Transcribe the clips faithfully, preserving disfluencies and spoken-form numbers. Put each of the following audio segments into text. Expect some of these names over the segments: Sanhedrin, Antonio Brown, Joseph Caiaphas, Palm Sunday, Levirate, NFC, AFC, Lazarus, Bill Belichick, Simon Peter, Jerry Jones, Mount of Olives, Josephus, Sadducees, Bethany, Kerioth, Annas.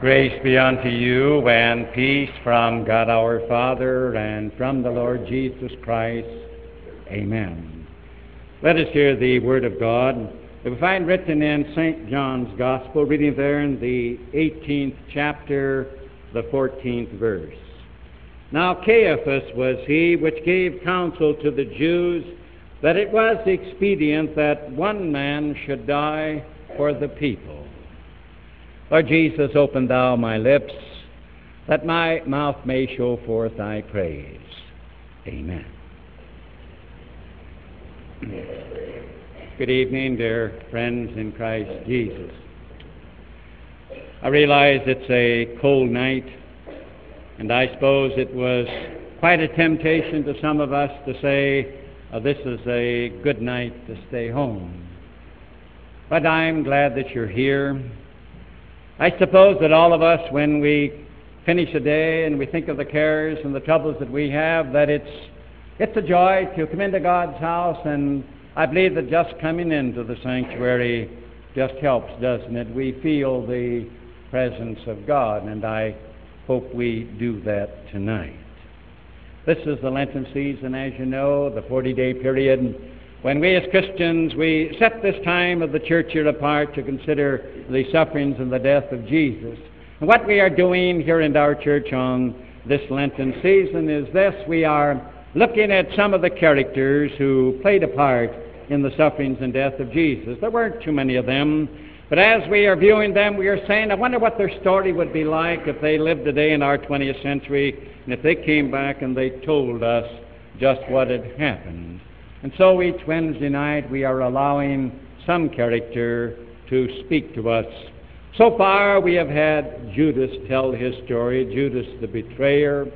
Grace be unto you, and peace from God our Father, and from the Lord Jesus Christ. Amen. Let us hear the Word of God that we find written in Saint John's Gospel, reading there in the eighteenth chapter, the fourteenth verse. Now Caiaphas was he which gave counsel to the Jews that it was expedient that one man should die for the people. Lord Jesus, open thou my lips, that my mouth may show forth thy praise. Amen. Good evening, dear friends in Christ Jesus. I realize it's a cold night, and I suppose it was quite a temptation to some of us to say, oh, this is a good night to stay home. But I'm glad that you're here. I suppose that all of us, when we finish a day and we think of the cares and the troubles that we have, that it's it's a joy to come into God's house, and I believe that just coming into the sanctuary just helps, doesn't it? We feel the presence of God, and I hope we do that tonight. This is the Lenten season, as you know, the forty-day period, when we as Christians, we set this time of the church year apart to consider the sufferings and the death of Jesus. And what we are doing here in our church on this Lenten season is this: we are looking at some of the characters who played a part in the sufferings and death of Jesus. There weren't too many of them, but as we are viewing them, we are saying, I wonder what their story would be like if they lived today in our twentieth century, and if they came back and they told us just what had happened. And so each Wednesday night we are allowing some character to speak to us. So far we have had Judas tell his story, Judas the betrayer.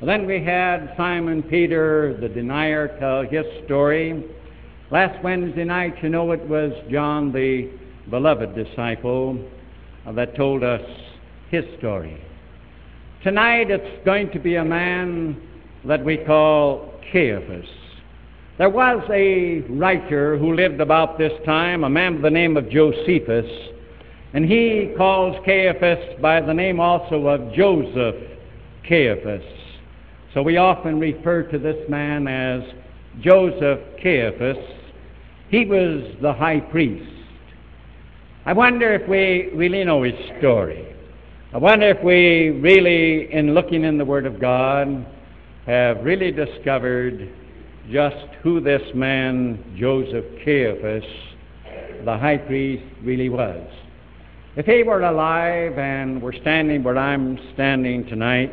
And then we had Simon Peter, the denier, tell his story. Last Wednesday night, you know, it was John, the beloved disciple, that told us his story. Tonight it's going to be a man that we call Caiaphas. There was a writer who lived about this time, a man by the name of Josephus, and he calls Caiaphas by the name also of Joseph Caiaphas. So we often refer to this man as Joseph Caiaphas. He was the high priest. I wonder if we really know his story. I wonder if we really, in looking in the Word of God, have really discovered just who this man, Joseph Caiaphas, the high priest, really was. If he were alive and were standing where I'm standing tonight,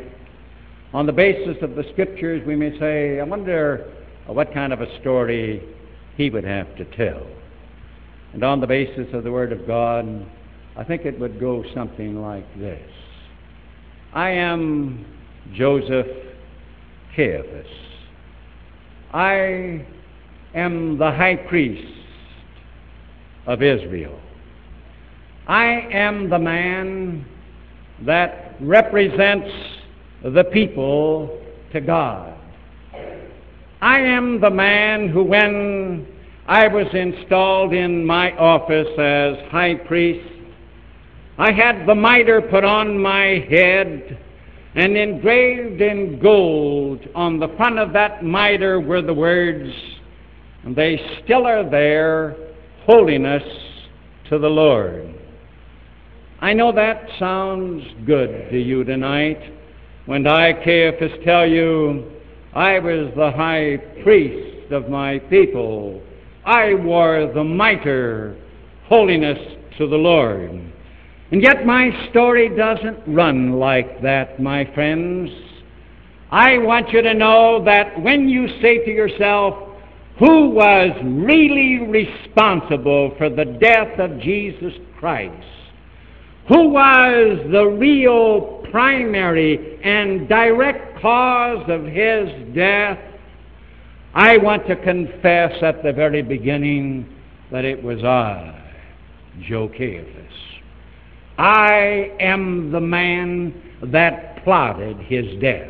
on the basis of the Scriptures, we may say, I wonder what kind of a story he would have to tell. And on the basis of the Word of God, I think it would go something like this: I am Joseph Caiaphas. I am the high priest of Israel. I am the man that represents the people to God. I am the man who, when I was installed in my office as high priest, I had the mitre put on my head, and engraved in gold on the front of that mitre were the words, and they still are there, holiness to the Lord. I know that sounds good to you tonight, when I, Caiaphas, tell you, I was the high priest of my people. I wore the mitre, holiness to the Lord. And yet my story doesn't run like that, my friends. I want you to know that when you say to yourself, who was really responsible for the death of Jesus Christ? Who was the real primary and direct cause of his death? I want to confess at the very beginning that it was I, Joe Caiaphas. I am the man that plotted his death.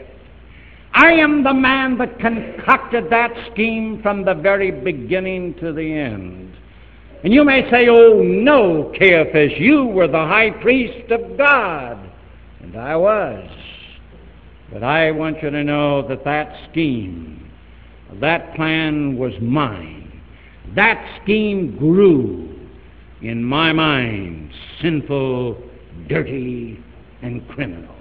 I am the man that concocted that scheme from the very beginning to the end. And you may say, oh no, Caiaphas, you were the high priest of God. and I was. But I want you to know that that scheme, that plan was mine. That scheme grew in my mind, sinful, dirty, and criminal.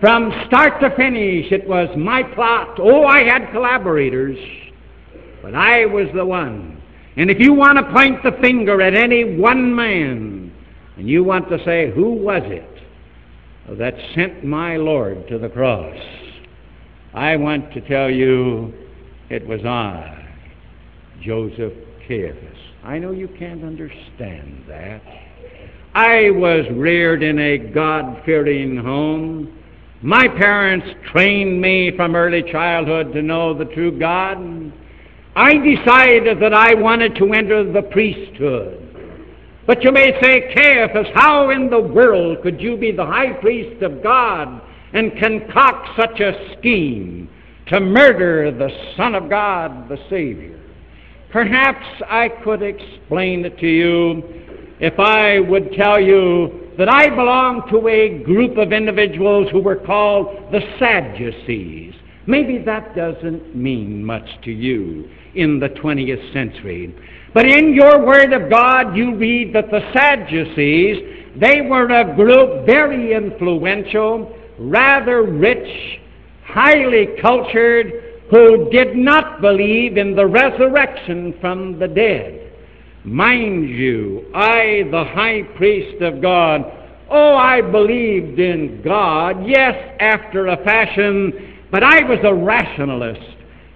From start to finish, it was my plot. Oh, I had collaborators, but I was the one. And if you want to point the finger at any one man, and you want to say, who was it that sent my Lord to the cross? I want to tell you, it was I, Joseph Caiaphas. I know you can't understand that. I was reared in a God-fearing home. My parents trained me from early childhood to know the true God. I decided that I wanted to enter the priesthood. But you may say, Caiaphas, how in the world could you be the high priest of God and concoct such a scheme to murder the Son of God, the Savior? Perhaps I could explain it to you if I would tell you that I belong to a group of individuals who were called the Sadducees. Maybe that doesn't mean much to you in the twentieth century. But in your Word of God, you read that the Sadducees, they were a group very influential, rather rich, highly cultured, who did not believe in the resurrection from the dead. Mind you, I, the high priest of God, oh, I believed in God, yes, after a fashion, but I was a rationalist.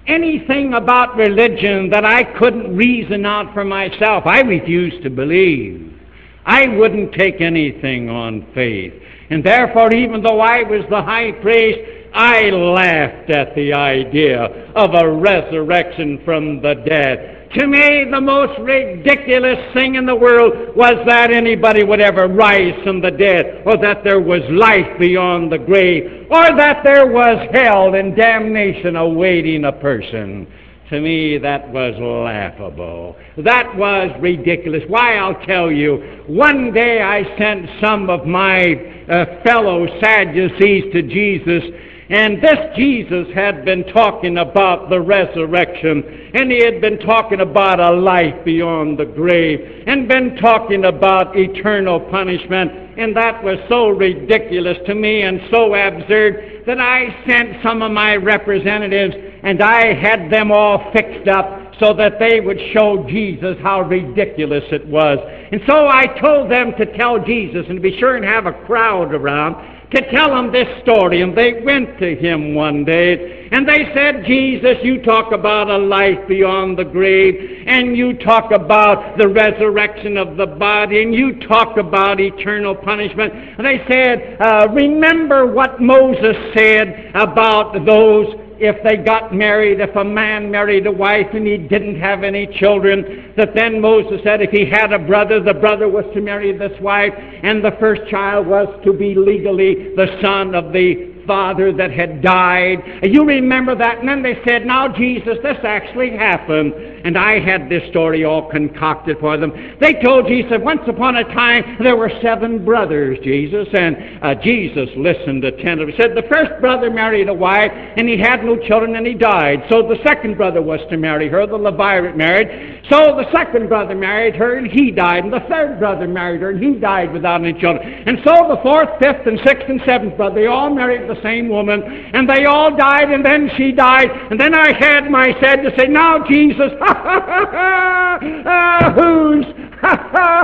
Anything about religion that I couldn't reason out for myself, I refused to believe. I wouldn't take anything on faith. And therefore, even though I was the high priest, I laughed at the idea of a resurrection from the dead. To me, the most ridiculous thing in the world was that anybody would ever rise from the dead, or that there was life beyond the grave, or that there was hell and damnation awaiting a person. To me, that was laughable. That was ridiculous. Why, I'll tell you, one day I sent some of my uh, fellow Sadducees to Jesus. And this Jesus had been talking about the resurrection, and he had been talking about a life beyond the grave, and been talking about eternal punishment, and that was so ridiculous to me and so absurd that I sent some of my representatives, and I had them all fixed up so that they would show Jesus how ridiculous it was. And so I told them to tell Jesus, and be sure and have a crowd around, to tell him this story. And they went to him one day, and they said, Jesus, you talk about a life beyond the grave, and you talk about the resurrection of the body, and you talk about eternal punishment. And they said, uh, remember what Moses said about those, if they got married, if a man married a wife and he didn't have any children, that then Moses said if he had a brother, the brother was to marry this wife, and the first child was to be legally the son of the father that had died. You remember that? And then they said, now Jesus, this actually happened. And I had this story all concocted for them. They told Jesus, once upon a time there were seven brothers, Jesus. And uh, Jesus listened attentively. He said, the first brother married a wife, and he had no children, and he died. So the second brother was to marry her, the Levirate married. So the second brother married her, and he died. And the third brother married her, and he died without any children. And so the fourth, fifth, and sixth, and seventh brother, they all married the same woman, and they all died, and then she died. And then I had my said to say, now Jesus, uh, who's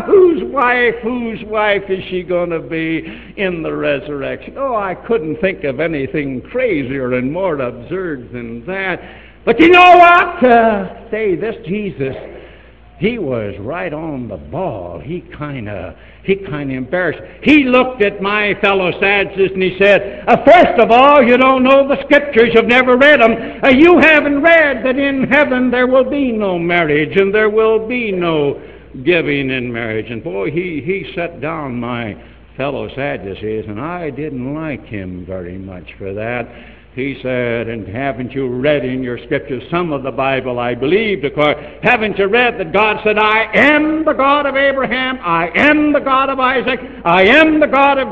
whose wife, whose wife is she going to be in the resurrection? Oh, I couldn't think of anything crazier and more absurd than that. But you know what? Uh, say, this Jesus, he was right on the ball. He kind of he kind of embarrassed. He looked at my fellow Sadducees and he said, uh, first of all, you don't know the Scriptures. You've never read them. Uh, you haven't read that in heaven there will be no marriage and there will be no giving in marriage. And boy, he, he set down my fellow Sadducees, and I didn't like him very much for that. He said, and haven't you read in your Scriptures, some of the Bible I believed, of course, haven't you read that God said, I am the God of Abraham, I am the God of Isaac, I am the God of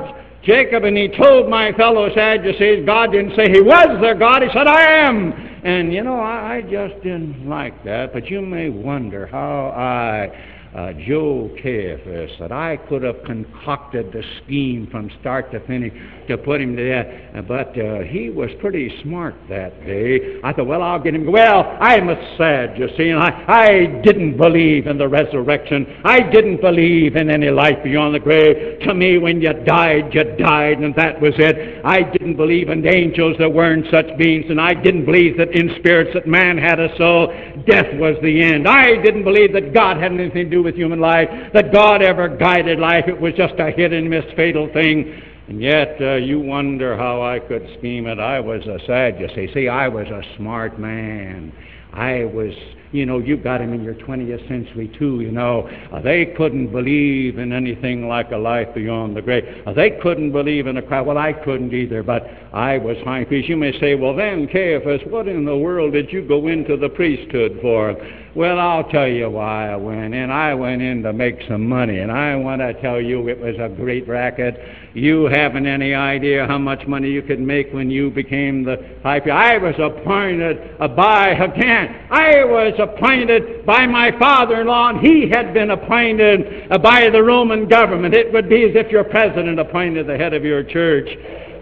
Jacob, and he told my fellow Sadducees, God didn't say he was their God, he said, I am. And, you know, I, I just didn't like that, but you may wonder how I, uh, Joe Caiaphas, that I could have concocted the scheme from start to finish to put him to death, but uh, he was pretty smart that day. I thought, well, I'll get him. Well, I'm a Sadducee, and I, I didn't believe in the resurrection. I didn't believe in any life beyond the grave. To me, when you died, you died, and that was it. I didn't believe in angels. There weren't such beings, and I didn't believe that in spirits that man had a soul. Death was the end. I didn't believe that God had anything to do with human life, that God ever guided life. It was just a hit and miss fatal thing. And yet, uh, you wonder how I could scheme it. I was a Sadducee. See, I was a smart man. I was, you know, you got him in your twentieth century too, you know. Uh, they couldn't believe in anything like a life beyond the grave. Uh, they couldn't believe in a Christ. Well, I couldn't either, but I was high priest. You may say, well, then, Caiaphas, what in the world did you go into the priesthood for? Well, I'll tell you why I went in. I went in to make some money, and I want to tell you it was a great racket. You haven't any idea how much money you could make when you became the high priest. I was appointed by, again, I was appointed by my father-in-law, and he had been appointed by the Roman government. It would be as if your president appointed the head of your church.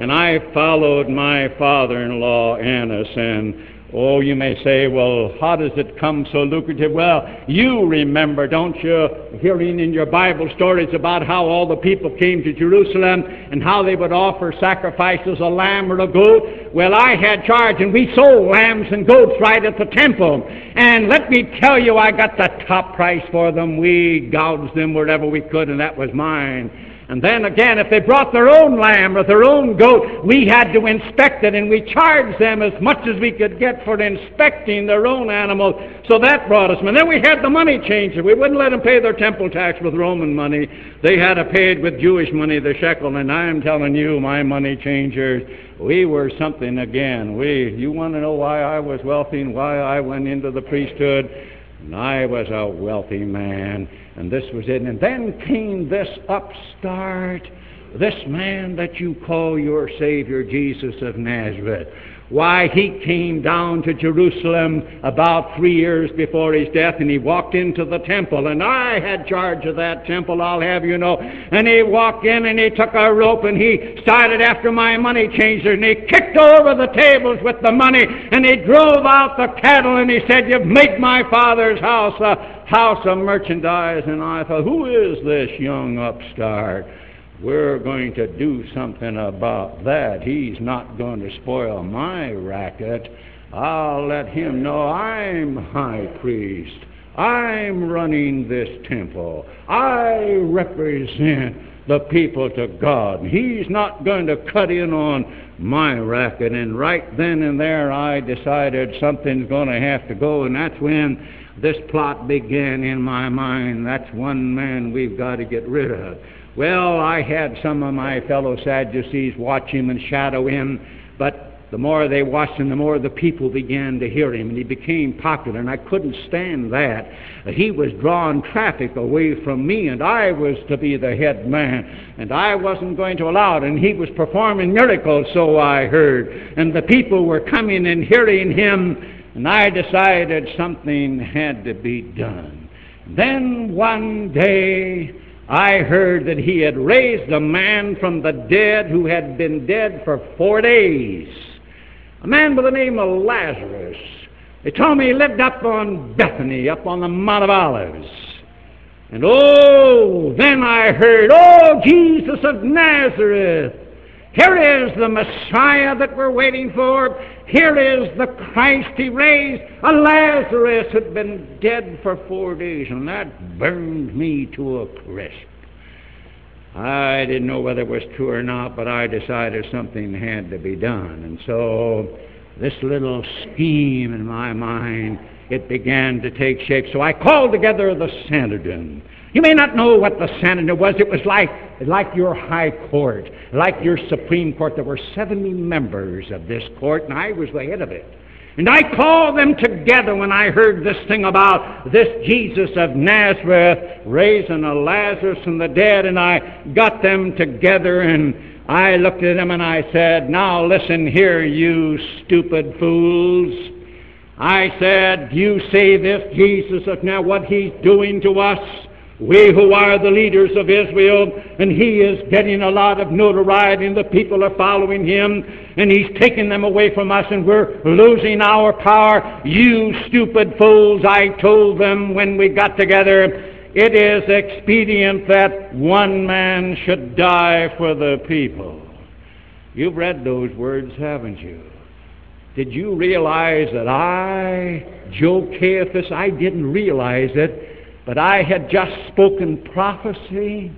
And I followed my father-in-law, Annas, and oh, you may say, well, how does it come so lucrative? Well, you remember, don't you, hearing in your Bible stories about how all the people came to Jerusalem and how they would offer sacrifices, a lamb or a goat? Well, I had charge, and we sold lambs and goats right at the temple. And let me tell you, I got the top price for them. We gouged them wherever we could, and that was mine. And then again, if they brought their own lamb or their own goat, we had to inspect it, and we charged them as much as we could get for inspecting their own animals. So that brought us money. Then we had the money changers. We wouldn't let them pay their temple tax with Roman money. They had to pay it with Jewish money, the shekel. And I'm telling you, my money changers, we were something again. We, you want to know why I was wealthy and why I went into the priesthood? And I was a wealthy man, and this was it. And then came this upstart, this man that you call your Savior, Jesus of Nazareth. Why, he came down to Jerusalem about three years before his death, and he walked into the temple, and I had charge of that temple, I'll have you know. And he walked in, and he took a rope, and he started after my money changer, and he kicked over the tables with the money, and he drove out the cattle, and he said, you've made my father's house a house of merchandise. And I thought, who is this young upstart? We're going to do something about that. He's not going to spoil my racket. I'll let him know I'm high priest. I'm running this temple. I represent the people to God. He's not going to cut in on my racket. And right then and there, I decided something's going to have to go, and that's when this plot began in my mind. That's one man we've got to get rid of. Well, I had some of my fellow Sadducees watch him and shadow him, but the more they watched him, the more the people began to hear him, and he became popular, and I couldn't stand that. He was drawing traffic away from me, and I was to be the head man, and I wasn't going to allow it, and he was performing miracles, so I heard, and the people were coming and hearing him, and I decided something had to be done. Then one day, I heard that he had raised a man from the dead who had been dead for four days. A man by the name of Lazarus. They told me he lived up on Bethany, up on the Mount of Olives. And oh, then I heard, oh, Jesus of Nazareth. Here is the Messiah that we're waiting for. Here is the Christ. He raised a Lazarus who had been dead for four days, and that burned me to a crisp. I didn't know whether it was true or not, but I decided something had to be done. And so this little scheme in my mind, it began to take shape. So I called together the Sanhedrin. You may not know what the Sanhedrin was. It was like, like your high court, like your Supreme Court. There were seventy members of this court, and I was the head of it. And I called them together when I heard this thing about this Jesus of Nazareth raising a Lazarus from the dead, and I got them together, and I looked at him and I said, "Now listen here, you stupid fools." I said, "You say this Jesus of now, what he's doing to us, we who are the leaders of Israel, and he is getting a lot of notoriety and the people are following him and he's taking them away from us and we're losing our power. You stupid fools," I told them when we got together, "it is expedient that one man should die for the people." You've read those words, haven't you? Did you realize that I, Joe Caiaphas, I didn't realize it, but I had just spoken prophecy,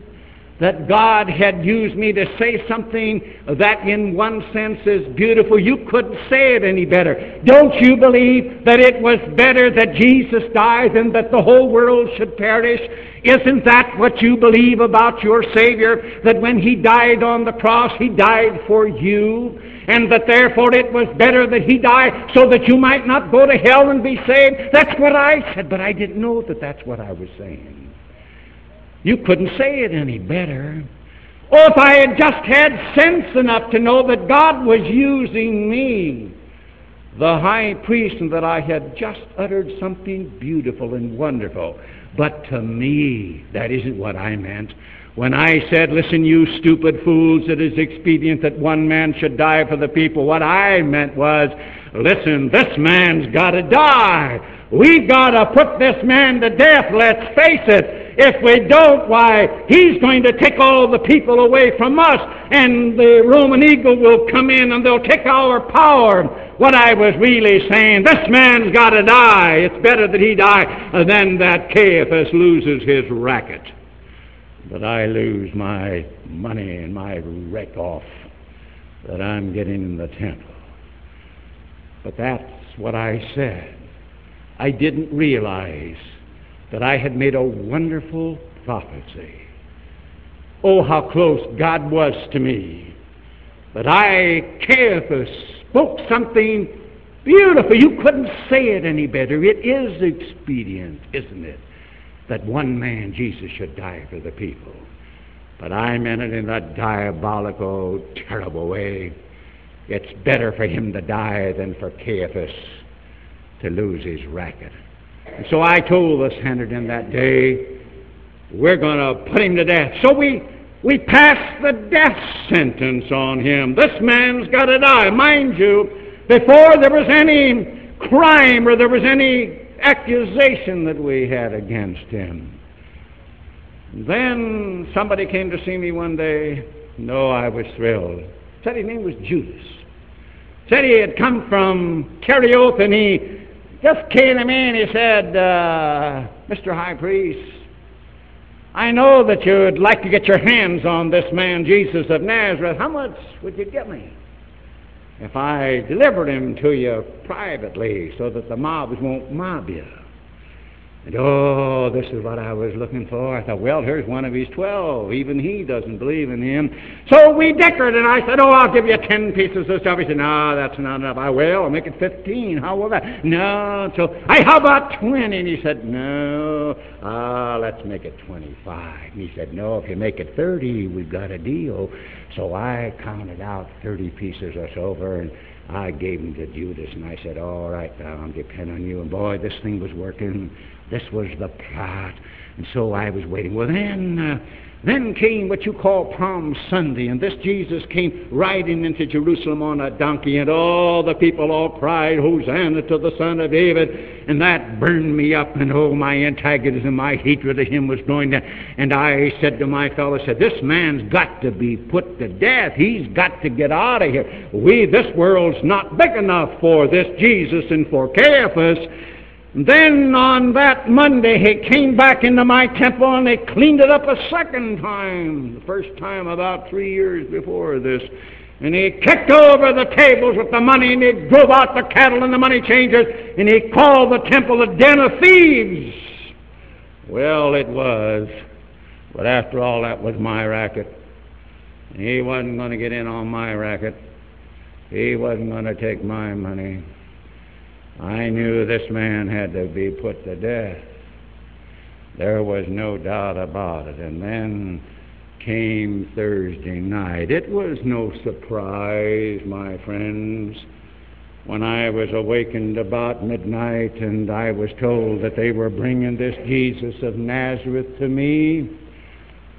that God had used me to say something that in one sense is beautiful. You couldn't say it any better. Don't you believe that it was better that Jesus died than that the whole world should perish? Isn't that what you believe about your Savior? That when he died on the cross, he died for you? And that therefore it was better that he died so that you might not go to hell and be saved? That's what I said, but I didn't know that that's what I was saying. You couldn't say it any better. Oh, if I had just had sense enough to know that God was using me, the high priest, and that I had just uttered something beautiful and wonderful. But to me, that isn't what I meant. When I said, "Listen, you stupid fools, it is expedient that one man should die for the people," what I meant was, listen, this man's got to die. We've got to put this man to death, let's face it. If we don't, why, he's going to take all the people away from us, and the Roman eagle will come in and they'll take our power. What I was really saying, this man's got to die. It's better that he die than that Caiaphas loses his racket. But I lose my money and my wreck off that I'm getting in the temple. But that's what I said. I didn't realize that I had made a wonderful prophecy. Oh, how close God was to me. But I, Caiaphas, spoke something beautiful. You couldn't say it any better. It is expedient, isn't it, that one man, Jesus, should die for the people. But I meant it in a diabolical, terrible way. It's better for him to die than for Caiaphas to lose his racket. And so I told the Sanhedrin that day, we're going to put him to death. So we, we passed the death sentence on him. This man's got to die. Mind you, before there was any crime or there was any accusation that we had against him. Then somebody came to see me one day. No, I was thrilled. Said his name was Judas. Said he had come from Kerioth and he just came to me and he said, uh, "Mister High Priest, I know that you would like to get your hands on this man, Jesus of Nazareth. How much would you give me if I delivered him to you privately so that the mobs won't mob you?" And oh, this is what I was looking for. I thought, well, here's one of his twelve. Even he doesn't believe in him. So we dickered, and I said, "Oh, I'll give you ten pieces of stuff." He said, "No, that's not enough." I will. I'll make it fifteen. How will that? No. So, "Hey, how about twenty? And he said, "No. Ah, uh, let's make it twenty-five. And he said, "No, if you make it thirty, we've got a deal." So I counted out thirty pieces or so over, and I gave them to Judas, and I said, "All right, now I'm depending on you." And boy, this thing was working. This was the plot. And so I was waiting. Well, then uh, then came what you call Palm Sunday, and this Jesus came riding into Jerusalem on a donkey, and all the people all cried, "Hosanna to the Son of David." And that burned me up, and oh, my antagonism, my hatred of him was going down. And I said to my fellow, I said, "This man's got to be put to death. He's got to get out of here. We, this world's not big enough for this Jesus and for Caiaphas." Then on that Monday, he came back into my temple and they cleaned it up a second time, the first time about three years before this. And he kicked over the tables with the money and he drove out the cattle and the money changers and he called the temple the den of thieves. Well, it was. But after all, that was my racket. And he wasn't going to get in on my racket. He wasn't going to take my money. I knew this man had to be put to death. There was no doubt about it. And then came Thursday night. It was no surprise, my friends, when I was awakened about midnight and I was told that they were bringing this Jesus of Nazareth to me.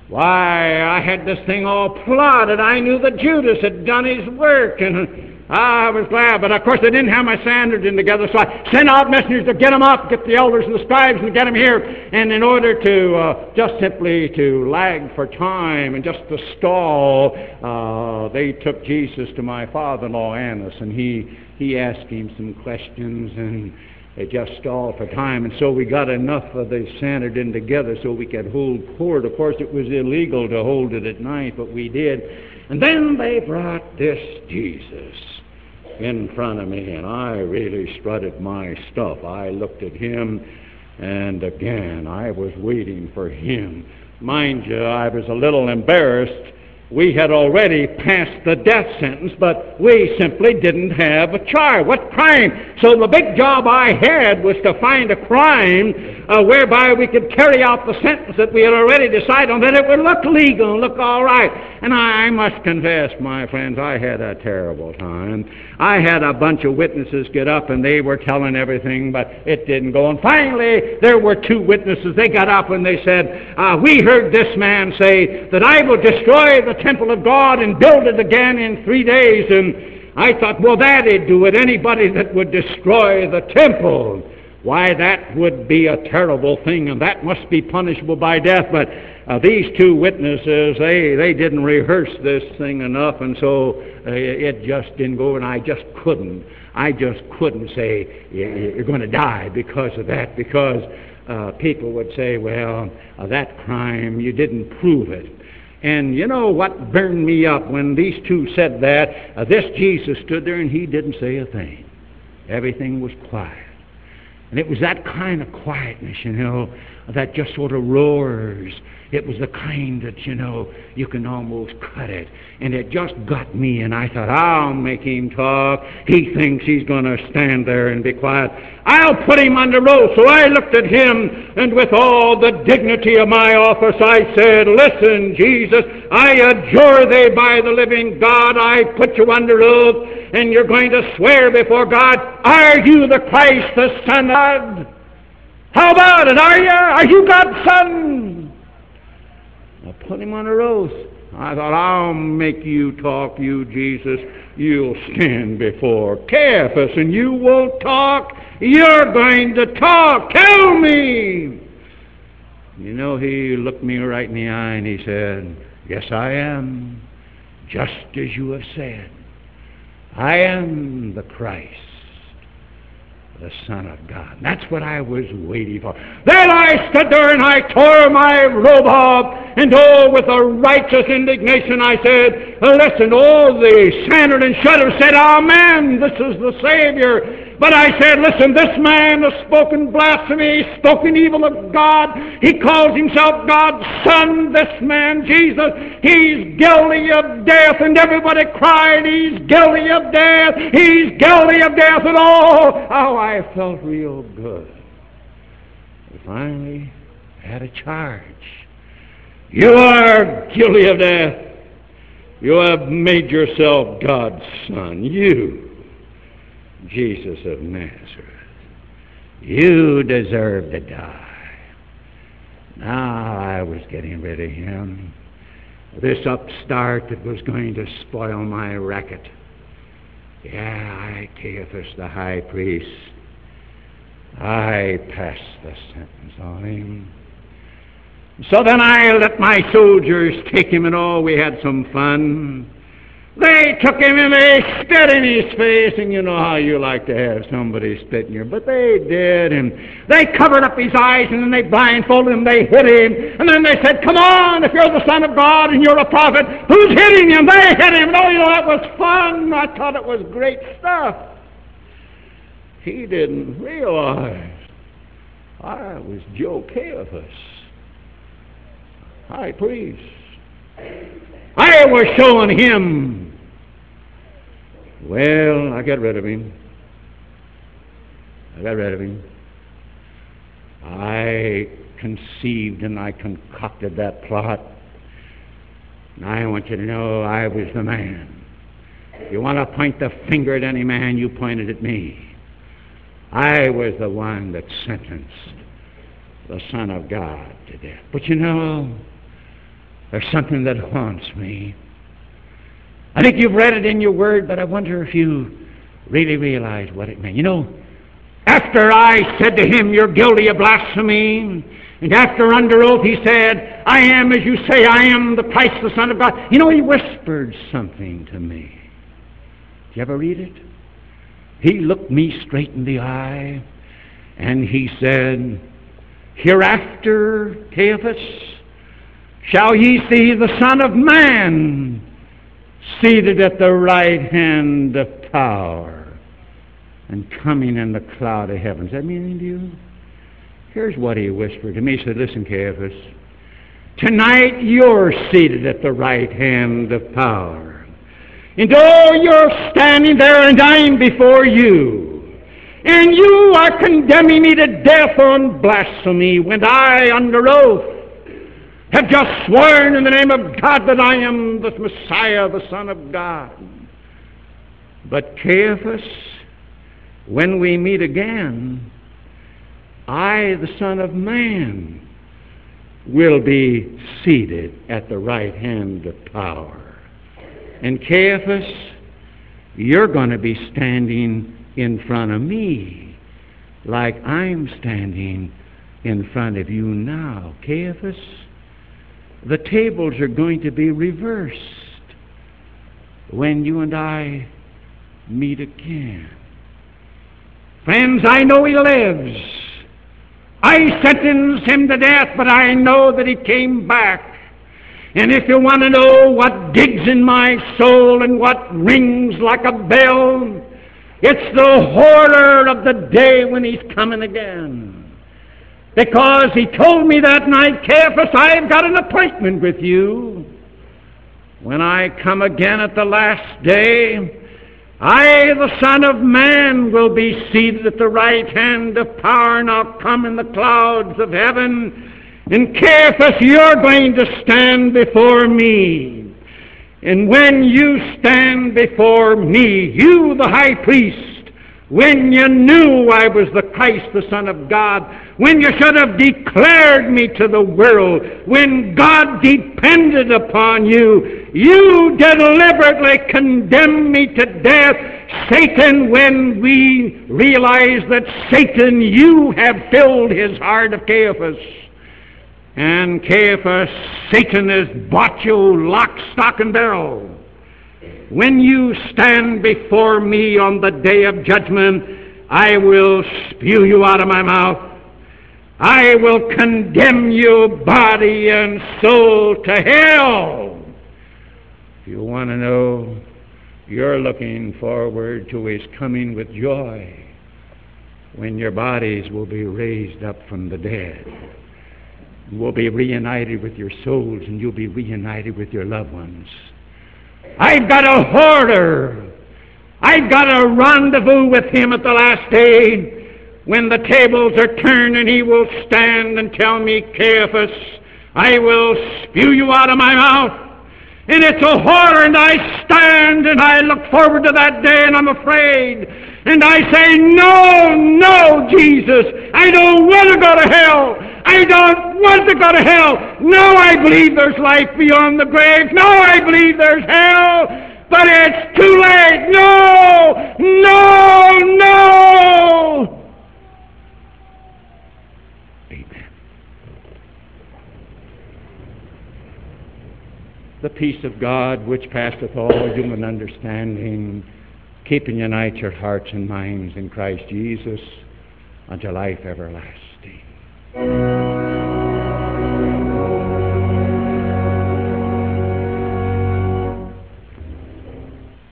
Why, I had this thing all plotted. I knew that Judas had done his work, and I was glad. But, of course, they didn't have my Sanhedrin together, so I sent out messengers to get them up, get the elders and the scribes and get them here. And in order to uh, just simply to lag for time and just to stall, uh, they took Jesus to my father-in-law, Annas, and he, he asked him some questions, and they just stalled for time, and so we got enough of the Sanhedrin together so we could hold court. Of course, it was illegal to hold it at night, but we did. And then they brought this Jesus in front of me, and I really strutted my stuff. I looked at him, and again, I was waiting for him. Mind you, I was a little embarrassed. We had already passed the death sentence, but we simply didn't have a charge. What crime? So the big job I had was to find a crime uh, whereby we could carry out the sentence that we had already decided on, that it would look legal and look all right. And I must confess, my friends, I had a terrible time. I had a bunch of witnesses get up, and they were telling everything, but it didn't go. And finally, there were two witnesses. They got up and they said, uh, we heard this man say that I will destroy the temple of God and build it again in three days. And I thought, well, that'd do it. Anybody that would destroy the temple, why, that would be a terrible thing, and that must be punishable by death. But uh, these two witnesses, they, they didn't rehearse this thing enough, and so uh, it just didn't go, and I just couldn't. I just couldn't say, you're going to die because of that, because uh, people would say, well, uh, that crime, you didn't prove it. And you know what burned me up when these two said that? Uh, this Jesus stood there and he didn't say a thing. Everything was quiet. And it was that kind of quietness, you know, that just sort of roars. It was the kind that, you know, you can almost cut it. And it just got me, and I thought, I'll make him talk. He thinks he's going to stand there and be quiet. I'll put him under oath. So I looked at him, and with all the dignity of my office, I said, listen, Jesus, I adjure thee by the living God. I put you under oath, and you're going to swear before God, are you the Christ, the Son of God? How about it? Are you? Are you God's Son? I put him under oath. I thought, I'll make you talk, you Jesus. You'll stand before Caiaphas and you won't talk. You're going to talk. Tell me. You know, he looked me right in the eye and he said, yes, I am, just as you have said. I am the Christ, the Son of God. That's what I was waiting for. Then I stood there and I tore my robe off, and oh, with a righteous indignation I said, listen, all the Sanhedrin should have said, amen, this is the Savior. But I said, listen, this man has spoken blasphemy, he's spoken evil of God. He calls himself God's Son, this man, Jesus. He's guilty of death. And everybody cried, he's guilty of death. He's guilty of death. And all. Oh, I felt real good. And finally, I had a charge. You are guilty of death. You have made yourself God's Son. You, Jesus of Nazareth, you deserve to die. Now I was getting rid of him, this upstart that was going to spoil my racket. Yeah, I, Caiaphas the high priest, I passed the sentence on him. So then I let my soldiers take him, and all, we had some fun. They took him and they spit in his face, and you know how you like to have somebody spit in you, but they did, and they covered up his eyes, and then they blindfolded him, they hit him, and then they said, come on, if you're the Son of God and you're a prophet, who's hitting him? They hit him, and oh, you know, that was fun. I thought it was great stuff. He didn't realize I was Joe Caiaphas, high priest. I was showing him. Well, I got rid of him. I got rid of him. I conceived and I concocted that plot. And I want you to know I was the man. If you want to point the finger at any man, you pointed at me. I was the one that sentenced the Son of God to death. But you know, there's something that haunts me. I think you've read it in your word, but I wonder if you really realize what it meant. You know, after I said to him, "You're guilty of blasphemy," and after under oath he said, "I am, as you say, I am the Christ, the Son of God," you know, he whispered something to me. Did you ever read it? He looked me straight in the eye, and he said, "Hereafter, Caiaphas, shall ye see the Son of Man seated at the right hand of power and coming in the cloud of heaven." Does that mean anything to you? Here's what he whispered to me. He said, "Listen, Caiaphas, tonight you're seated at the right hand of power. And oh, you're standing there and I'm before you. And you are condemning me to death on blasphemy when I, under oath, have just sworn in the name of God that I am the Messiah, the Son of God. But Caiaphas, when we meet again, I, the Son of Man, will be seated at the right hand of power. And Caiaphas, you're going to be standing in front of me like I'm standing in front of you now. Caiaphas, the tables are going to be reversed when you and I meet again." Friends, I know he lives. I sentenced him to death, but I know that he came back. And if you want to know what digs in my soul and what rings like a bell, it's the horror of the day when he's coming again. Because he told me that night, "Caiaphas, I've got an appointment with you. When I come again at the last day, I, the Son of Man, will be seated at the right hand of power, and I'll come in the clouds of heaven. And Caiaphas, you're going to stand before me. And when you stand before me, you, the high priest, when you knew I was the Christ, the Son of God, when you should have declared me to the world, when God depended upon you, you deliberately condemned me to death. Satan, when we realize that Satan, you have filled his heart of Caiaphas. And Caiaphas, Satan has bought you lock, stock, and barrel. When you stand before me on the day of judgment, I will spew you out of my mouth. I will condemn you body and soul to hell." If you want to know, you're looking forward to his coming with joy when your bodies will be raised up from the dead. You will be reunited with your souls, and you'll be reunited with your loved ones. I've got a horror. I've got a rendezvous with him at the last day, when the tables are turned, and he will stand and tell me, "Caiaphas, I will spew you out of my mouth." And it's a horror, and I stand and I look forward to that day, and I'm afraid. And I say, "No, no, Jesus, I don't want to go to hell. I don't want to go to hell. No, I believe there's life beyond the grave. No, I believe there's hell. But it's too late. No, no, no." The peace of God, which passeth all human understanding, keep and unite your hearts and minds in Christ Jesus unto life everlasting.